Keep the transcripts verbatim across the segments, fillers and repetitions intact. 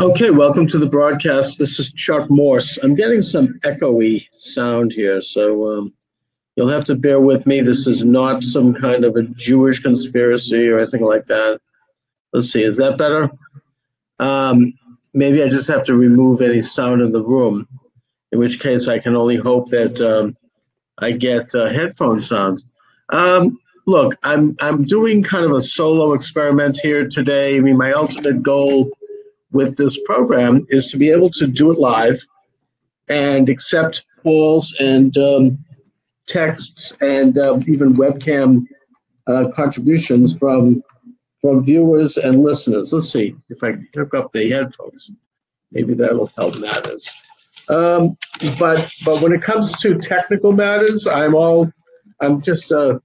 Okay, welcome to the broadcast. This is Chuck Morse. I'm getting some echoey sound here, so um, you'll have to bear with me. This is not some kind of a Jewish conspiracy or anything like that. Let's see, is that better? Um, maybe I just have to remove any sound in the room, in which case I can only hope that um, I get uh, headphone sounds. Um, look, I'm, I'm doing kind of a solo experiment here today. I mean, my ultimate goal with this program is to be able to do it live and accept calls and um, texts and uh, even webcam uh, contributions from from viewers and listeners. Let's see if I can hook up the headphones. Maybe that'll help matters. Um, but but when it comes to technical matters, I'm all I'm just uh,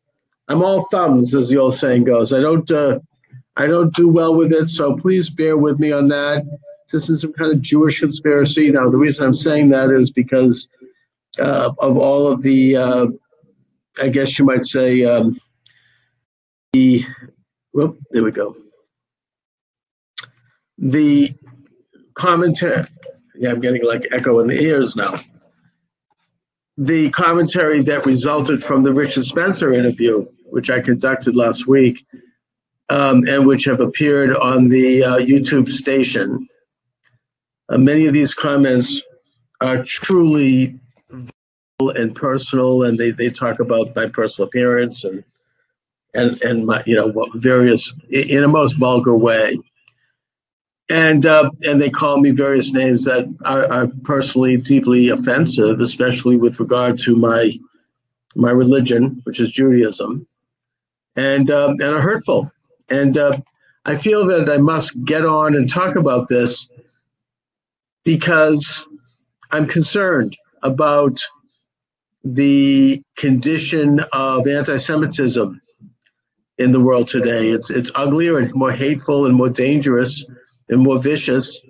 I'm all thumbs, as the old saying goes. I don't. Uh, I don't do well with it, so please bear with me on that. This is some kind of Jewish conspiracy. Now, the reason I'm saying that is because uh, of all of the, uh, I guess you might say, um, the, whoop, there we go. The commentary, yeah, I'm getting like echo in the ears now. The commentary that resulted from the Richard Spencer interview, which I conducted last week, Um, and which have appeared on the uh, YouTube station. Uh, many of these comments are truly vulnerable and personal, and they, they talk about my personal appearance and and and my you know various in a most vulgar way, and uh, and they call me various names that are, are personally deeply offensive, especially with regard to my my religion, which is Judaism, and uh, and are hurtful. And uh, I feel that I must get on and talk about this because I'm concerned about the condition of anti-Semitism in the world today. It's it's uglier and more hateful and more dangerous and more vicious,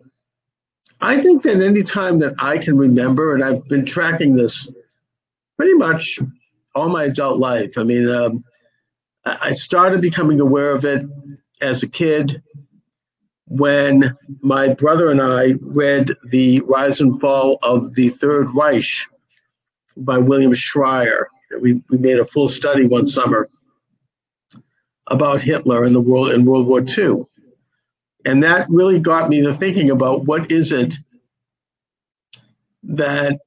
I think, than any time that I can remember. And I've been tracking this pretty much all my adult life. I mean, um, I started becoming aware of it as a kid when my brother and I read The Rise and Fall of the Third Reich by William Shirer. We, we made a full study one summer about Hitler and the world in World War Two. And that really got me to thinking about what is it that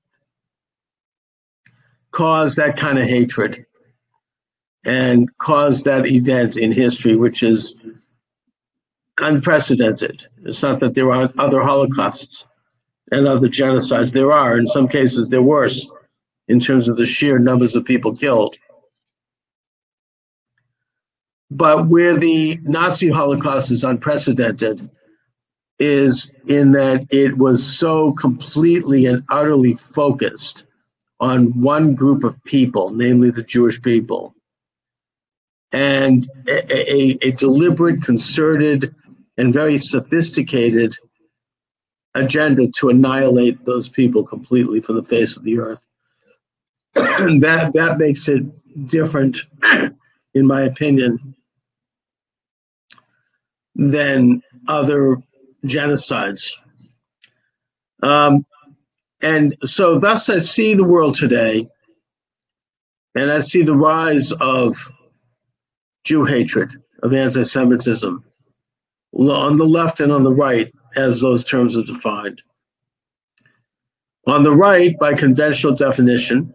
caused that kind of hatred and caused that event in history, which is unprecedented. It's not that there aren't other Holocausts and other genocides. There are. In some cases, they're worse in terms of the sheer numbers of people killed. But where the Nazi Holocaust is unprecedented is in that it was so completely and utterly focused on one group of people, namely the Jewish people. And a, a, a deliberate, concerted, and very sophisticated agenda to annihilate those people completely from the face of the earth. And that, that makes it different, in my opinion, than other genocides. Um, and so thus I see the world today, and I see the rise of Jew hatred, of anti-Semitism, on the left and on the right, as those terms are defined. On the right, by conventional definition,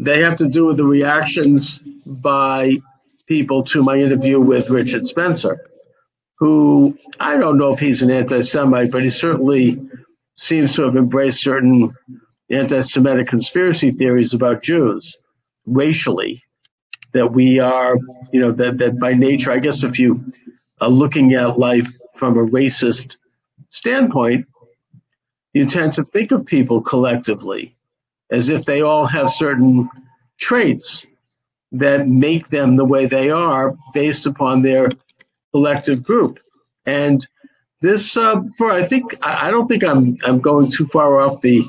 they have to do with the reactions by people to my interview with Richard Spencer, who I don't know if he's an anti-Semite, but he certainly seems to have embraced certain anti-Semitic conspiracy theories about Jews, racially. That we are, you know, that, that by nature, I guess if you are looking at life from a racist standpoint, you tend to think of people collectively as if they all have certain traits that make them the way they are based upon their collective group. And this, uh, for I think, I don't think I'm I'm going too far off the,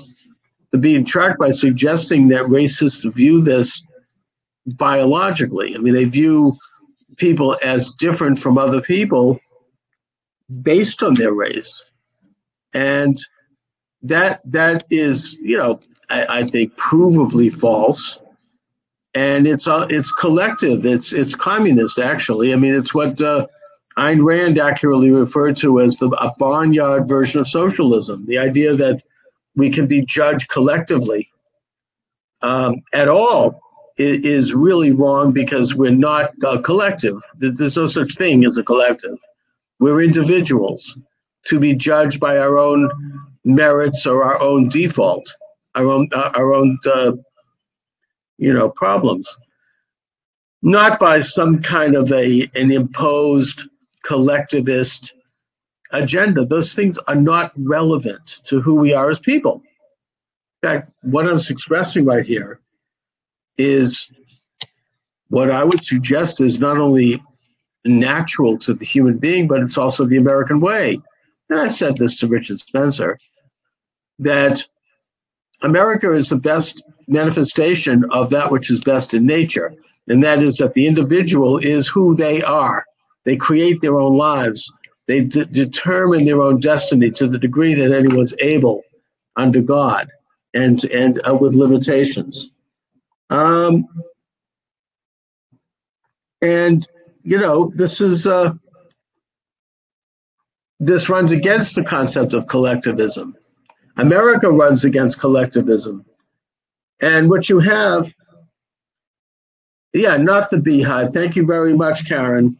the beaten track by suggesting that racists view this biologically. I mean, they view people as different from other people based on their race. And that that is, you know, I, I think provably false. And it's uh, it's collective. It's it's communist, actually. I mean, it's what uh, Ayn Rand accurately referred to as the a barnyard version of socialism. The idea that we can be judged collectively um, at all is, is really wrong, because we're not a collective. There's no such thing as a collective. We're individuals to be judged by our own merits or our own default, our own uh, our own. Uh, you know, problems, not by some kind of a an imposed collectivist agenda. Those things are not relevant to who we are as people. In fact, what I'm expressing right here is what I would suggest is not only natural to the human being, but it's also the American way. And I said this to Richard Spencer, that America is the best manifestation of that which is best in nature, and that is that the individual is who they are. They create their own lives. They de- determine their own destiny to the degree that anyone's able under God and and uh, with limitations. Um, and you know, this is uh, this runs against the concept of collectivism. America runs against collectivism. And what you have, yeah, not the beehive. Thank you very much, Karen.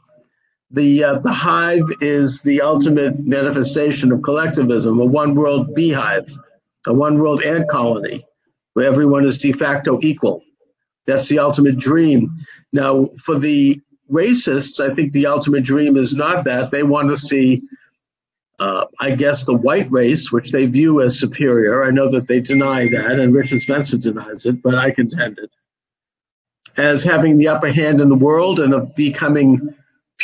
The uh, the hive is the ultimate manifestation of collectivism, a one-world beehive, a one-world ant colony where everyone is de facto equal. That's the ultimate dream. Now, for the racists, I think the ultimate dream is not that. They want to see, Uh, I guess, the white race, which they view as superior. I know that they deny that, and Richard Spencer denies it, but I contend it, as having the upper hand in the world and of becoming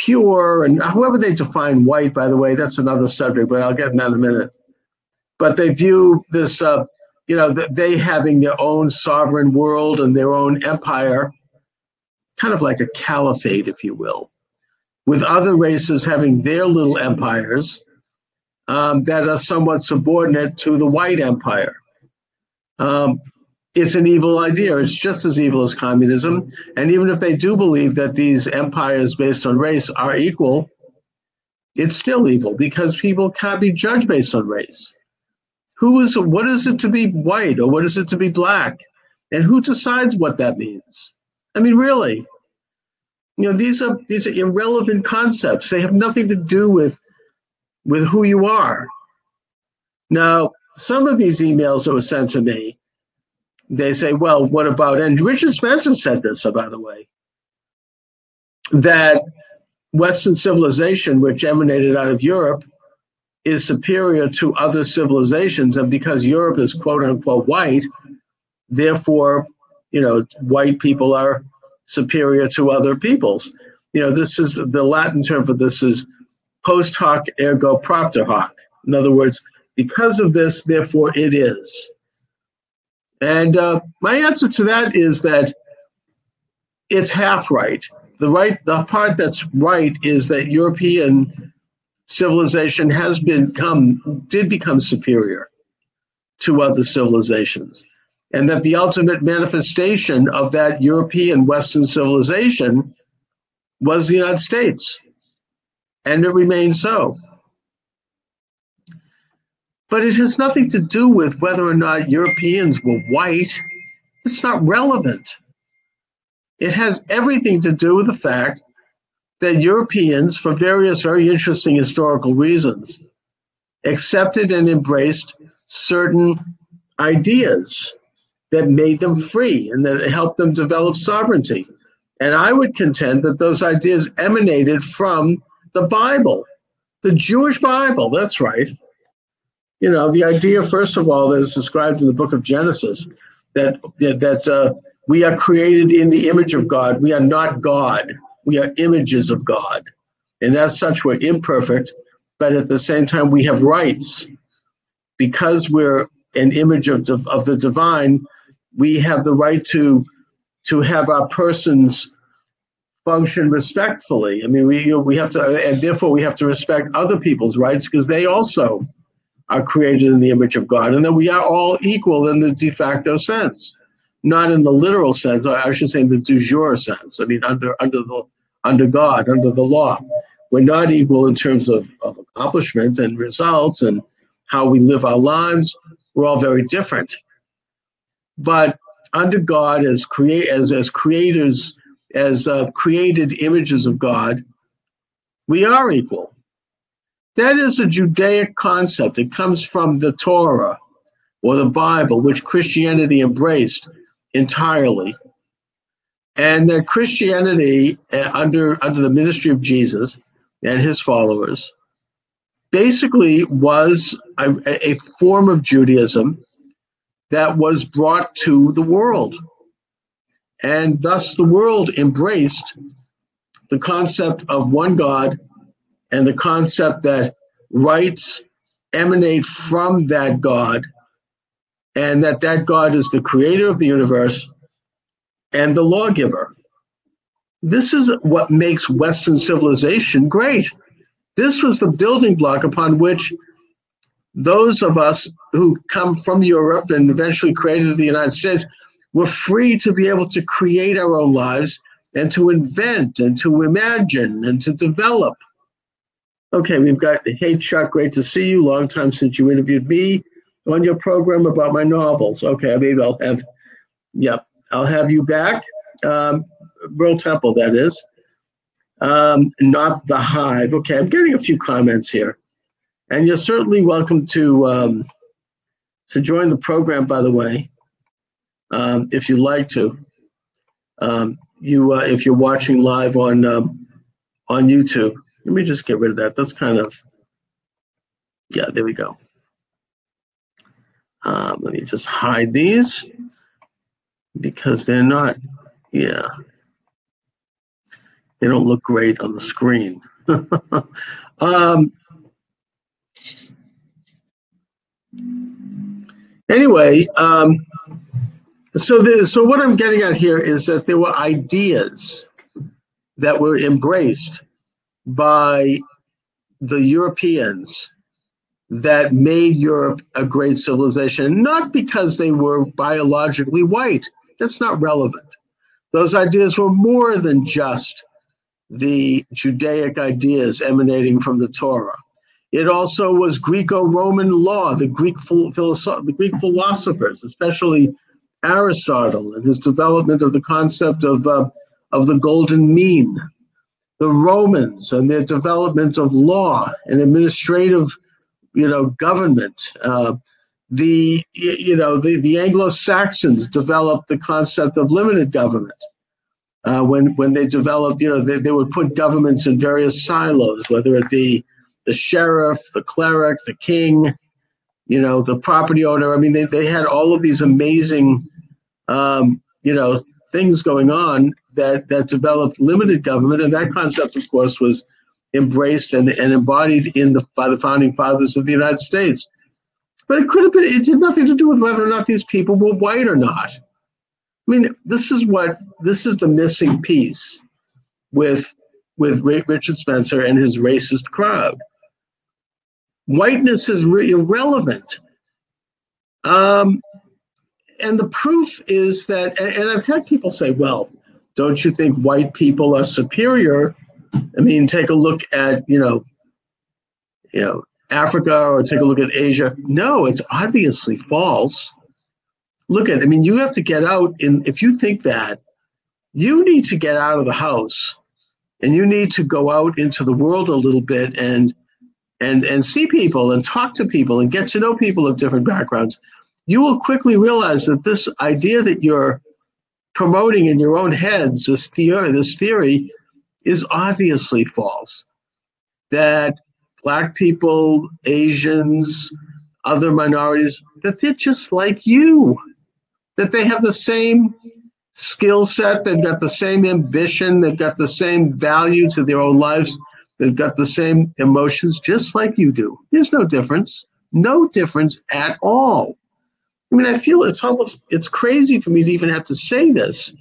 pure. And however they define white, by the way, that's another subject, but I'll get in that in a minute. But they view this, uh, you know, th- they having their own sovereign world and their own empire, kind of like a caliphate, if you will, with other races having their little empires, Um, that are somewhat subordinate to the white empire. Um, it's an evil idea. It's just as evil as communism. And even if they do believe that these empires based on race are equal, it's still evil, because people can't be judged based on race. Who is, what is it to be white, or what is it to be black? And who decides what that means? I mean, really, you know, these are these are irrelevant concepts. They have nothing to do with with who you are. Now, some of these emails that were sent to me, they say, well, what about, and Richard Spencer said this, by the way, that Western civilization, which emanated out of Europe, is superior to other civilizations, and because Europe is quote unquote white, therefore, you know, white people are superior to other peoples. You know, this is the Latin term for this is post hoc ergo propter hoc. In other words, because of this, therefore it is. And uh, my answer to that is that it's half right. The right, the part that's right is that European civilization has become, did become superior to other civilizations, and that the ultimate manifestation of that European Western civilization was the United States. And it remains so. But it has nothing to do with whether or not Europeans were white. It's not relevant. It has everything to do with the fact that Europeans, for various very interesting historical reasons, accepted and embraced certain ideas that made them free and that helped them develop sovereignty. And I would contend that those ideas emanated from the Bible, the Jewish Bible, that's right. You know, the idea, first of all, that is described in the book of Genesis, that that uh, we are created in the image of God. We are not God. We are images of God. And as such, we're imperfect, but at the same time, we have rights. Because we're an image of, of the divine, we have the right to, to have our persons function respectfully. I mean, we we have to, and therefore we have to respect other people's rights, because they also are created in the image of God, and that we are all equal in the de facto sense, not in the literal sense. I should say in the du jure sense. I mean, under under the under God, under the law, we're not equal in terms of, of accomplishment and results and how we live our lives. We're all very different, but under God, as create as as creators, as uh, created images of God, we are equal. That is a Judaic concept. It comes from the Torah or the Bible, which Christianity embraced entirely. And that Christianity, uh, under, under the ministry of Jesus and his followers, basically was a, a form of Judaism that was brought to the world. And thus the world embraced the concept of one God and the concept that rights emanate from that God, and that that God is the creator of the universe and the lawgiver. This is what makes Western civilization great. This was the building block upon which those of us who come from Europe and eventually created the United States were free to be able to create our own lives and to invent and to imagine and to develop. Okay, we've got, hey Chuck, great to see you. Long time since you interviewed me on your program about my novels. Okay, maybe I'll have, yeah, I'll have you back. Um, Burl Temple, that is. Um, not the Hive. Okay, I'm getting a few comments here. And you're certainly welcome to, um, to join the program, by the way, um, if you'd like to. Um, you, uh, if you're watching live on, um, on YouTube. Let me just get rid of that. That's kind of, yeah, there we go. Um, let me just hide these because they're not, yeah. They don't look great on the screen. um, anyway, um, so, the, so what I'm getting at here is that there were ideas that were embraced by the Europeans that made Europe a great civilization, not because they were biologically white. That's not relevant. Those ideas were more than just the Judaic ideas emanating from the Torah. It also was Greco-Roman law, the Greek, philosoph the Greek philosophers, especially Aristotle and his development of the concept of, uh, of the golden mean. The Romans and their development of law and administrative, you know, government. Uh, the you know the, the Anglo-Saxons developed the concept of limited government. Uh, when when they developed, you know, they, they would put governments in various silos, whether it be the sheriff, the cleric, the king, you know, the property owner. I mean, they they had all of these amazing, um, you know, things going on that, that developed limited government, and that concept, of course, was embraced and, and embodied in the, by the founding fathers of the United States. But it could have been, it had nothing to do with whether or not these people were white or not. I mean, this is what, this is the missing piece with, with Richard Spencer and his racist crowd. Whiteness is irrelevant. Um, and the proof is that, and, and I've had people say, well, don't you think white people are superior? I mean, take a look at, you know, you know, Africa, or take a look at Asia. No, it's obviously false. Look at, I mean, you have to get out in, if you think that, you need to get out of the house and you need to go out into the world a little bit and, and, and see people and talk to people and get to know people of different backgrounds. You will quickly realize that this idea that you're promoting in your own heads, this theory, this theory is obviously false. That black people, Asians, other minorities, that they're just like you. That they have the same skill set, they've got the same ambition, they've got the same value to their own lives, they've got the same emotions just like you do. There's no difference, no difference at all. I mean, I feel it's almost, it's crazy for me to even have to say this,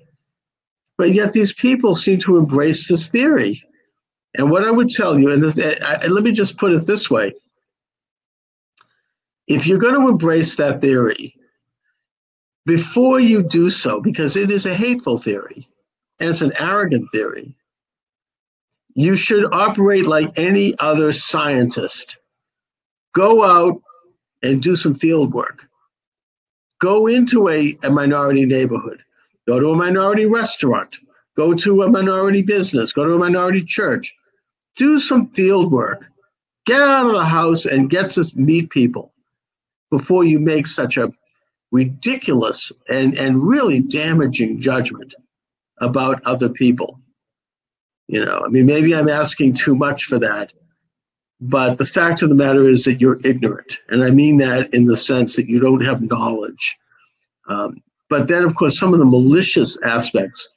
But yet these people seem to embrace this theory. And what I would tell you, and I, let me just put it this way. If you're going to embrace that theory, before you do so, because it is a hateful theory, and it's an arrogant theory, you should operate like any other scientist. Go out and do some field work. Go into a, a minority neighborhood. Go to a minority restaurant. Go to a minority business. Go to a minority church. Do some field work. Get out of the house and get to meet people before you make such a ridiculous and, and really damaging judgment about other people. You know, I mean, maybe I'm asking too much for that, but the fact of the matter is that you're ignorant. And I mean that in the sense that you don't have knowledge. Um, but then, of course, some of the malicious aspects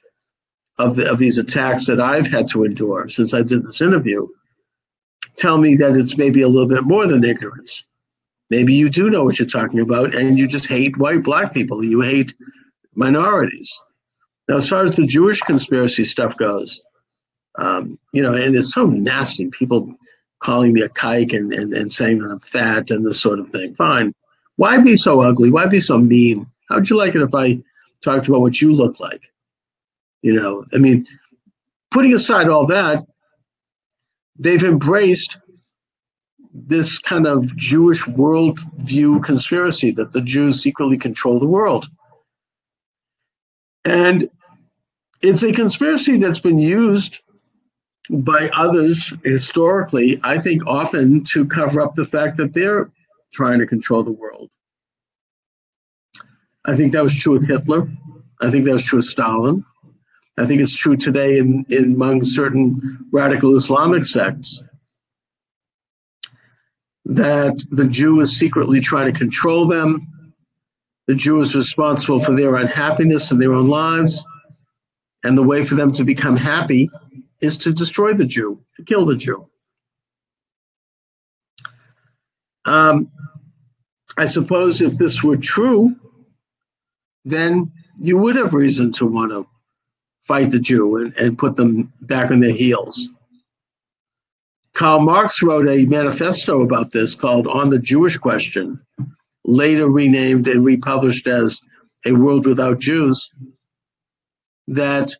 of the, of these attacks that I've had to endure since I did this interview tell me that it's maybe a little bit more than ignorance. Maybe you do know what you're talking about, and you just hate white, black people. You hate minorities. Now, as far as the Jewish conspiracy stuff goes, um, you know, and it's so nasty, people calling me a kike and, and, and saying that I'm fat and this sort of thing. Fine. Why be so ugly? Why be so mean? How would you like it if I talked about what you look like? You know, I mean, putting aside all that, they've embraced this kind of Jewish worldview conspiracy that the Jews secretly control the world. And it's a conspiracy that's been used by others historically, I think often to cover up the fact that they're trying to control the world. I think that was true with Hitler. I think that was true with Stalin. I think it's true today in, in among certain radical Islamic sects that the Jew is secretly trying to control them. The Jew is responsible for their unhappiness in their own lives. And the way for them to become happy is to destroy the Jew, to kill the Jew. Um, I suppose if this were true, then you would have reason to want to fight the Jew and, and put them back on their heels. Karl Marx wrote a manifesto about this called On the Jewish Question, later renamed and republished as A World Without Jews, that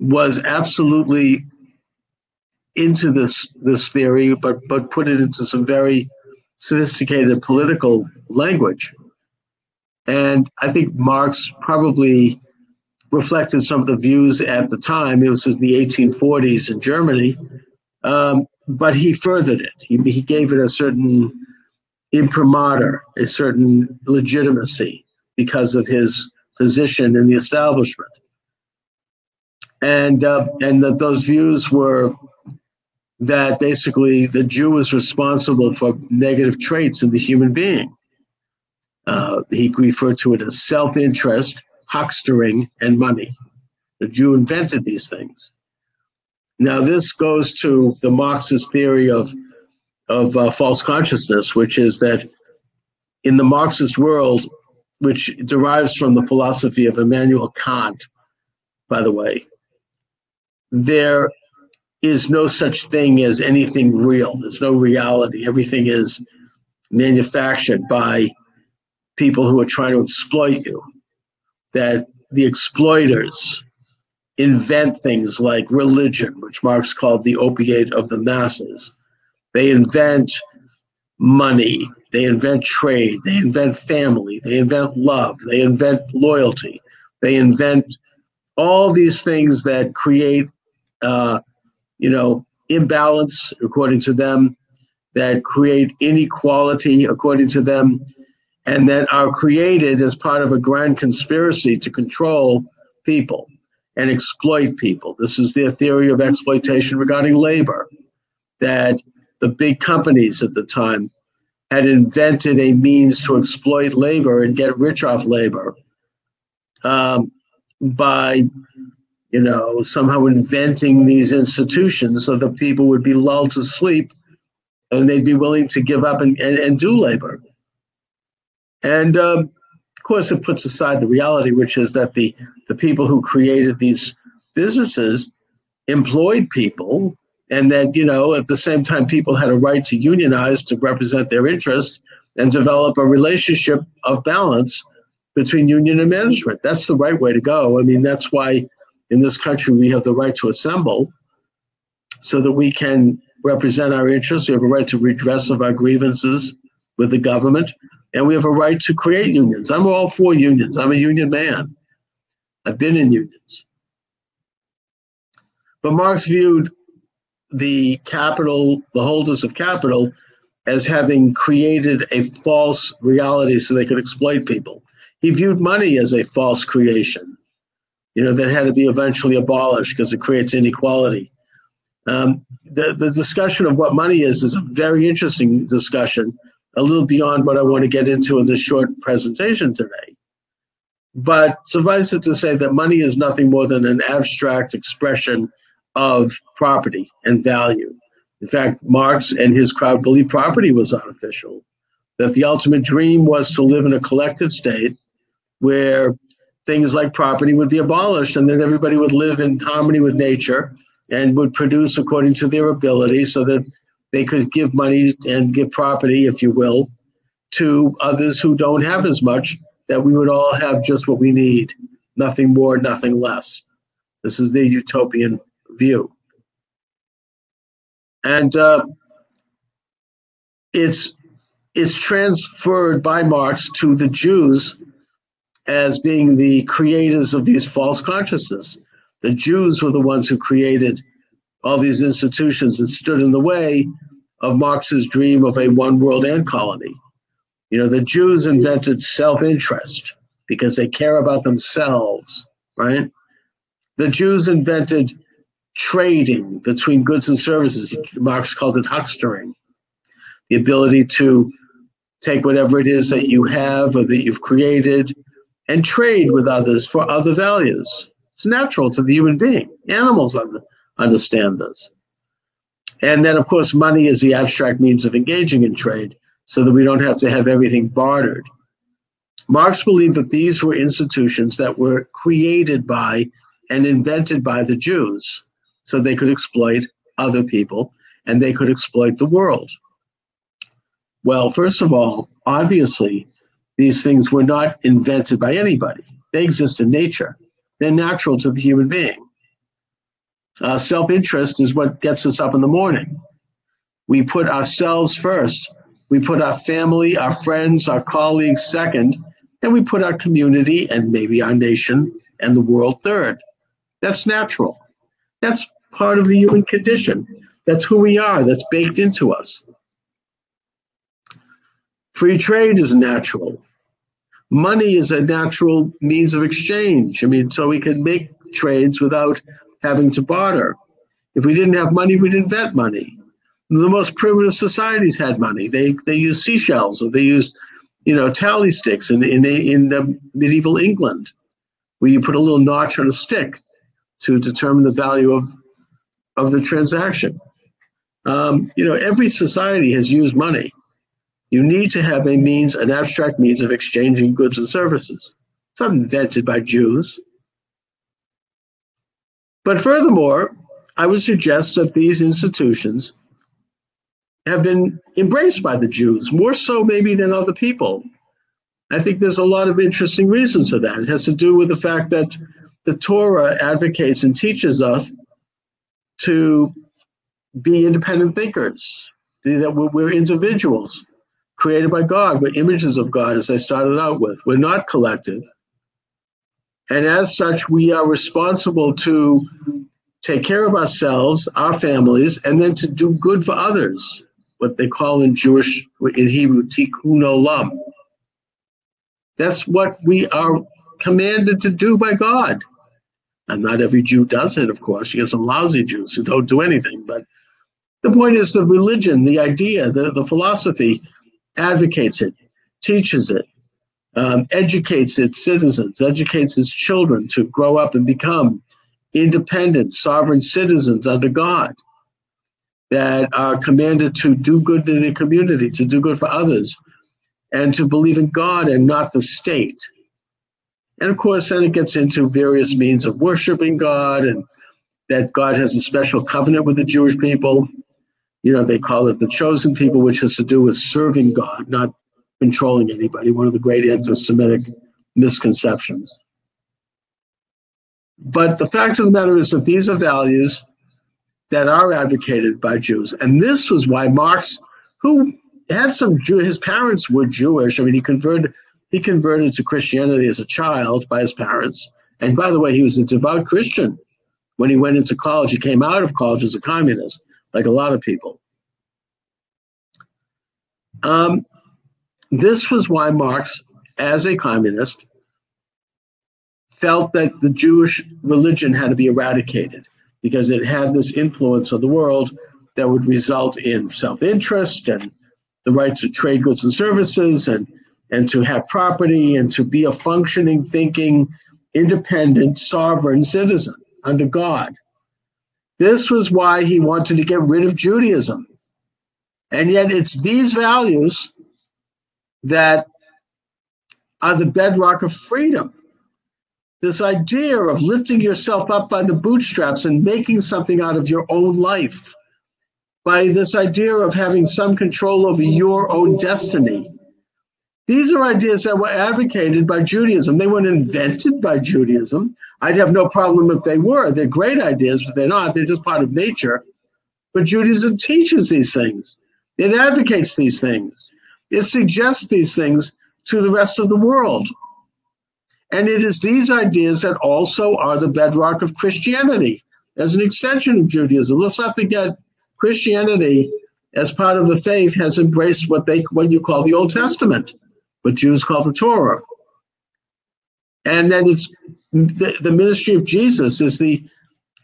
was absolutely into this, this theory, but, but put it into some very sophisticated political language. And I think Marx probably reflected some of the views at the time. It was in the eighteen forties in Germany, um, but he furthered it. He, he gave it a certain imprimatur, a certain legitimacy because of his position in the establishment. And, uh, and that those views were that basically the Jew was responsible for negative traits in the human being. Uh, he referred to it as self-interest, huckstering, and money. The Jew invented these things. Now this goes to the Marxist theory of, of uh, false consciousness, which is that in the Marxist world, which derives from the philosophy of Immanuel Kant, by the way, there is no such thing as anything real. There's no reality. Everything is manufactured by people who are trying to exploit you, that the exploiters invent things like religion, which Marx called the opiate of the masses. They invent money, they invent trade, they invent family, they invent love, they invent loyalty, they invent all these things that create, uh, you know, imbalance, according to them, that create inequality, according to them, and that are created as part of a grand conspiracy to control people and exploit people. This is their theory of exploitation regarding labor, that the big companies at the time had invented a means to exploit labor and get rich off labor um, by, you know, somehow inventing these institutions so that people would be lulled to sleep and they'd be willing to give up and, and, and do labor. And um, Of course, it puts aside the reality, which is that the, the people who created these businesses employed people, and that, you know, at the same time, people had a right to unionize to represent their interests and develop a relationship of balance between union and management. That's the right way to go. I mean, that's why in this country we have the right to assemble, so that we can represent our interests. We have a right to redress of our grievances with the government, and we have a right to create unions. I'm all for unions. I'm a union man. I've been in unions. But Marx viewed the capital, the holders of capital, as having created a false reality so they could exploit people. He viewed money as a false creation, you know, that had to be eventually abolished because it creates inequality. Um, the, the discussion of what money is is a very interesting discussion, a little beyond what I want to get into in this short presentation today. But suffice it to say that money is nothing more than an abstract expression of property and value. In fact, Marx and his crowd believed property was artificial, that the ultimate dream was to live in a collective state where things like property would be abolished, and that everybody would live in harmony with nature and would produce according to their ability, so that they could give money and give property, if you will, to others who don't have as much, that we would all have just what we need, nothing more, nothing less. This is the utopian view. And uh, it's, it's transferred by Marx to the Jews as being the creators of these false consciousness. The Jews were the ones who created all these institutions that stood in the way of Marx's dream of a one world ant colony. You know, the Jews invented self-interest because they care about themselves, right? The Jews invented trading between goods and services. Marx called it huckstering, the ability to take whatever it is that you have or that you've created and trade with others for other values. It's natural to the human being. Animals understand this. And then, of course, money is the abstract means of engaging in trade, so that we don't have to have everything bartered. Marx believed that these were institutions that were created by and invented by the Jews, so they could exploit other people and they could exploit the world. Well, first of all, obviously, these things were not invented by anybody. They exist in nature. They're natural to the human being. Uh, self-interest is what gets us up in the morning. We put ourselves first. We put our family, our friends, our colleagues second, and we put our community and maybe our nation and the world third. That's natural. That's part of the human condition. That's who we are. That's baked into us. Free trade is natural. Money is a natural means of exchange. I mean, so we can make trades without having to barter. If we didn't have money, we'd invent money. The most primitive societies had money. They they used seashells, or they used, you know, tally sticks in in in the medieval England, where you put a little notch on a stick to determine the value of of the transaction. Um, you know, every society has used money. You need to have a means, an abstract means of exchanging goods and services. It's not invented by Jews. But furthermore, I would suggest that these institutions have been embraced by the Jews, more so maybe than other people. I think there's a lot of interesting reasons for that. It has to do with the fact that the Torah advocates and teaches us to be independent thinkers, that we're individuals created by God. We're images of God, as I started out with. We're not collective. And as such, we are responsible to take care of ourselves, our families, and then to do good for others, what they call in Jewish, in Hebrew, tikkun olam. That's what we are commanded to do by God. And not every Jew does it, of course. You get some lousy Jews who don't do anything. But the point is, the religion, the idea, the, the philosophy, advocates it, teaches it, um, educates its citizens, educates its children to grow up and become independent, sovereign citizens under God, that are commanded to do good to the community, to do good for others. and to believe in God and not the state. And of course, then it gets into various means of worshiping God, and that God has a special covenant with the Jewish people. You know, they call it the chosen people, which has to do with serving God, not controlling anybody, one of the great anti-Semitic misconceptions. But the fact of the matter is that these are values that are advocated by Jews. And this was why Marx, who had some Jew, his parents were Jewish. I mean, he converted, he converted to Christianity as a child by his parents. And by the way, he was a devout Christian. When he went into college, he came out of college as a communist, like a lot of people. Um, this was why Marx, as a communist, felt that the Jewish religion had to be eradicated, because it had this influence on the world that would result in self-interest and the right to trade goods and services, and, and to have property, and to be a functioning, thinking, independent, sovereign citizen under God. This was why he wanted to get rid of Judaism. And yet it's these values that are the bedrock of freedom. This idea of lifting yourself up by the bootstraps and making something out of your own life, by this idea of having some control over your own destiny. These are ideas that were advocated by Judaism. They weren't invented by Judaism. I'd have no problem if they were. They're great ideas, but they're not. They're just part of nature. But Judaism teaches these things. It advocates these things. It suggests these things to the rest of the world. And it is these ideas that also are the bedrock of Christianity as an extension of Judaism. Let's not forget, Christianity, as part of the faith, has embraced what they what you call the Old Testament, what Jews call the Torah. And then it's the, the ministry of Jesus is the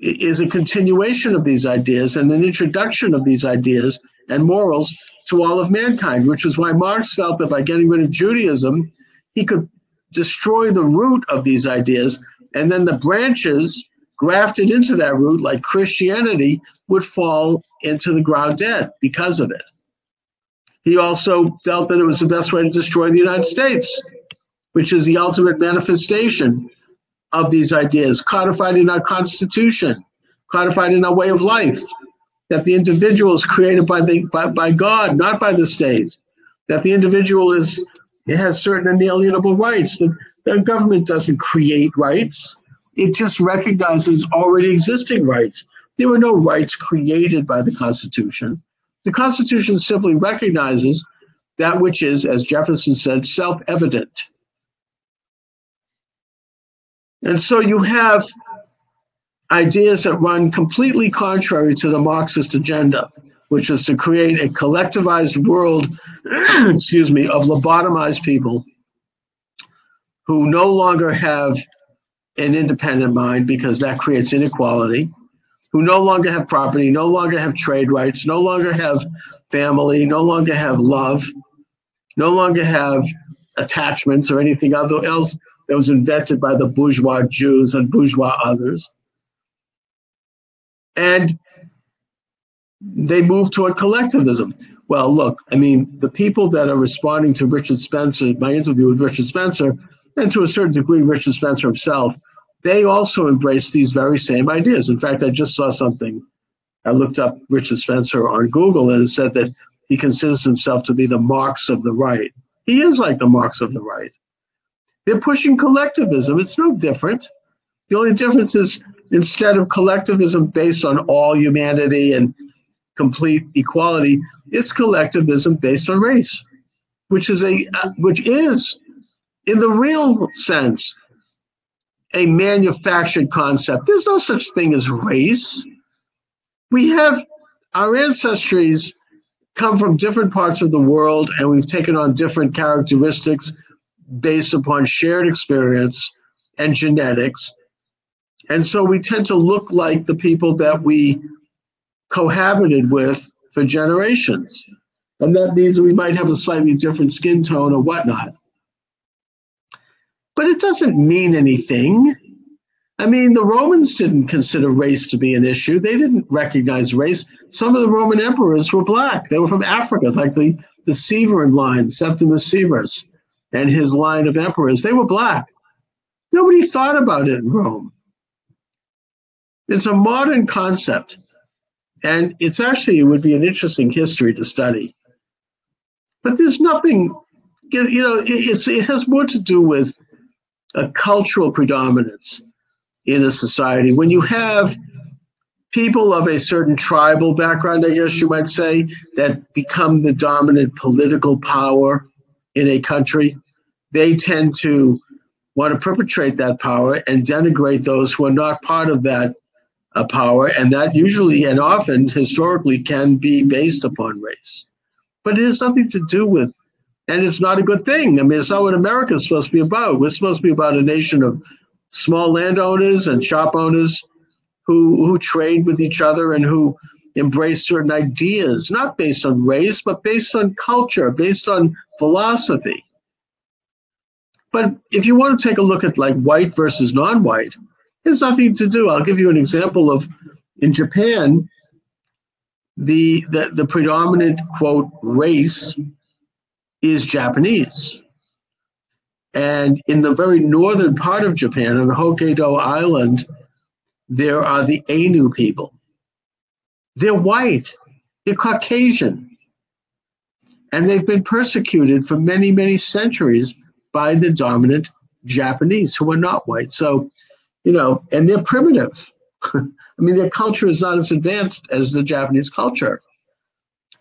is a continuation of these ideas and an introduction of these ideas and morals to all of mankind, which is why Marx felt that by getting rid of Judaism, he could destroy the root of these ideas, and then the branches grafted into that root, like Christianity, would fall into the ground dead because of it. He also felt that it was the best way to destroy the United States, which is the ultimate manifestation of these ideas, codified in our Constitution, codified in our way of life, that the individual is created by, the, by, by God, not by the state, that the individual is It has certain inalienable rights. The, the government doesn't create rights. It just recognizes already existing rights. There were no rights created by the Constitution. The Constitution simply recognizes that which is, as Jefferson said, self-evident. And so you have ideas that run completely contrary to the Marxist agenda, which is to create a collectivized world, excuse me, of lobotomized people who no longer have an independent mind, because that creates inequality, who no longer have property, no longer have trade rights, no longer have family, no longer have love, no longer have attachments or anything other else that was invented by the bourgeois Jews and bourgeois others. And they move toward collectivism. Well, look, I mean, the people that are responding to Richard Spencer, my interview with Richard Spencer, and to a certain degree, Richard Spencer himself, they also embrace these very same ideas. In fact, I just saw something. I looked up Richard Spencer on Google, and it said that he considers himself to be the Marx of the right. He is like the Marx of the right. They're pushing collectivism. It's no different. The only difference is, instead of collectivism based on all humanity and complete equality, it's collectivism based on race, which is a uh, which is in the real sense a manufactured concept. There's no such thing as race. We have our ancestries come from different parts of the world, and we've taken on different characteristics based upon shared experience and genetics, and so we tend to look like the people that we cohabited with for generations. And that means we might have a slightly different skin tone or whatnot. But it doesn't mean anything. I mean, the Romans didn't consider race to be an issue. They didn't recognize race. Some of the Roman emperors were black. They were from Africa, like the the Severan line, Septimus Severus, and his line of emperors, they were black. Nobody thought about it in Rome. It's a modern concept, and it's actually, it would be an interesting history to study. But there's nothing, you know, it's, it has more to do with a cultural predominance in a society. When you have people of a certain tribal background, I guess you might say, that become the dominant political power in a country, they tend to want to perpetrate that power and denigrate those who are not part of that uh, power. And that usually and often historically can be based upon race. But it has nothing to do with, and it's not a good thing. I mean, it's not what America is supposed to be about. We're supposed to be about a nation of small landowners and shop owners who, who trade with each other and who embrace certain ideas, not based on race, but based on culture, based on philosophy. But if you want to take a look at like white versus non-white, there's nothing to do. I'll give you an example of in Japan, the, the, the predominant, quote, race is Japanese. And in the very northern part of Japan, on the Hokkaido Island, there are the Ainu people. They're white, they're Caucasian, and they've been persecuted for many, many centuries by the dominant Japanese who are not white. So, you know, and they're primitive. I mean, their culture is not as advanced as the Japanese culture.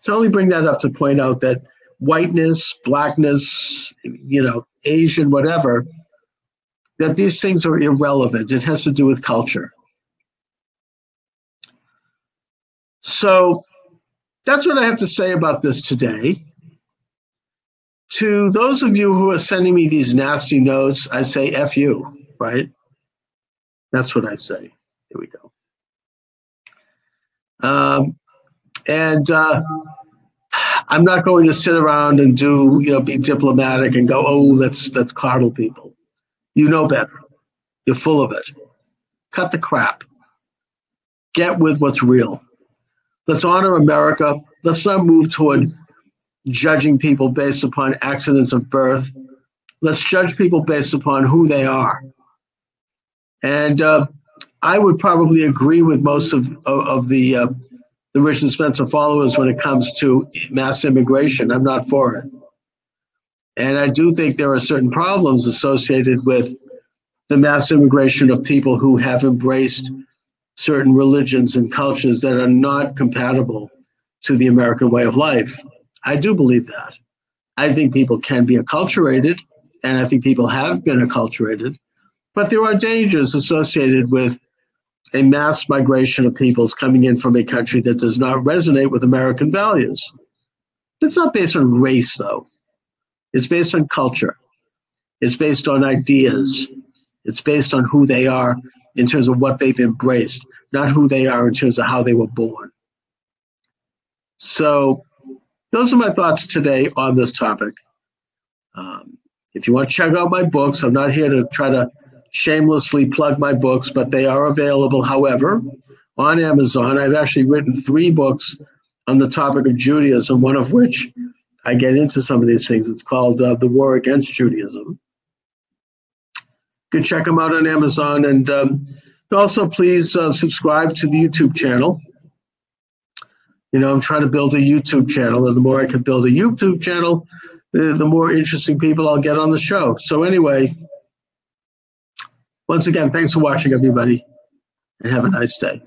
So I only bring that up to point out that whiteness, blackness, you know, Asian, whatever, that these things are irrelevant. It has to do with culture. So that's what I have to say about this today. To those of you who are sending me these nasty notes, I say F you, right? That's what I say. Here we go. Um, and uh, I'm not going to sit around and do, you know, be diplomatic and go, oh, let's, let's coddle people. You know better. You're full of it. Cut the crap. Get with what's real. Let's honor America. Let's not move toward judging people based upon accidents of birth. Let's judge people based upon who they are. And uh, I would probably agree with most of, of, of the, uh, the Richard Spencer followers when it comes to mass immigration. I'm not for it. And I do think there are certain problems associated with the mass immigration of people who have embraced certain religions and cultures that are not compatible to the American way of life. I do believe that. I think people can be acculturated, and I think people have been acculturated, but there are dangers associated with a mass migration of peoples coming in from a country that does not resonate with American values. It's not based on race, though. It's based on culture. It's based on ideas. It's based on who they are in terms of what they've embraced, not who they are in terms of how they were born. So those are my thoughts today on this topic. Um, if you want to check out my books, I'm not here to try to shamelessly plug my books, but they are available, however, on Amazon. I've actually written three books on the topic of Judaism, one of which I get into some of these things. It's called uh, The War Against Judaism. You can check them out on Amazon, and um, also please uh, subscribe to the YouTube channel. You know, I'm trying to build a YouTube channel, and the more I can build a YouTube channel, the, the more interesting people I'll get on the show. So anyway, once again, thanks for watching, everybody, and have a nice day.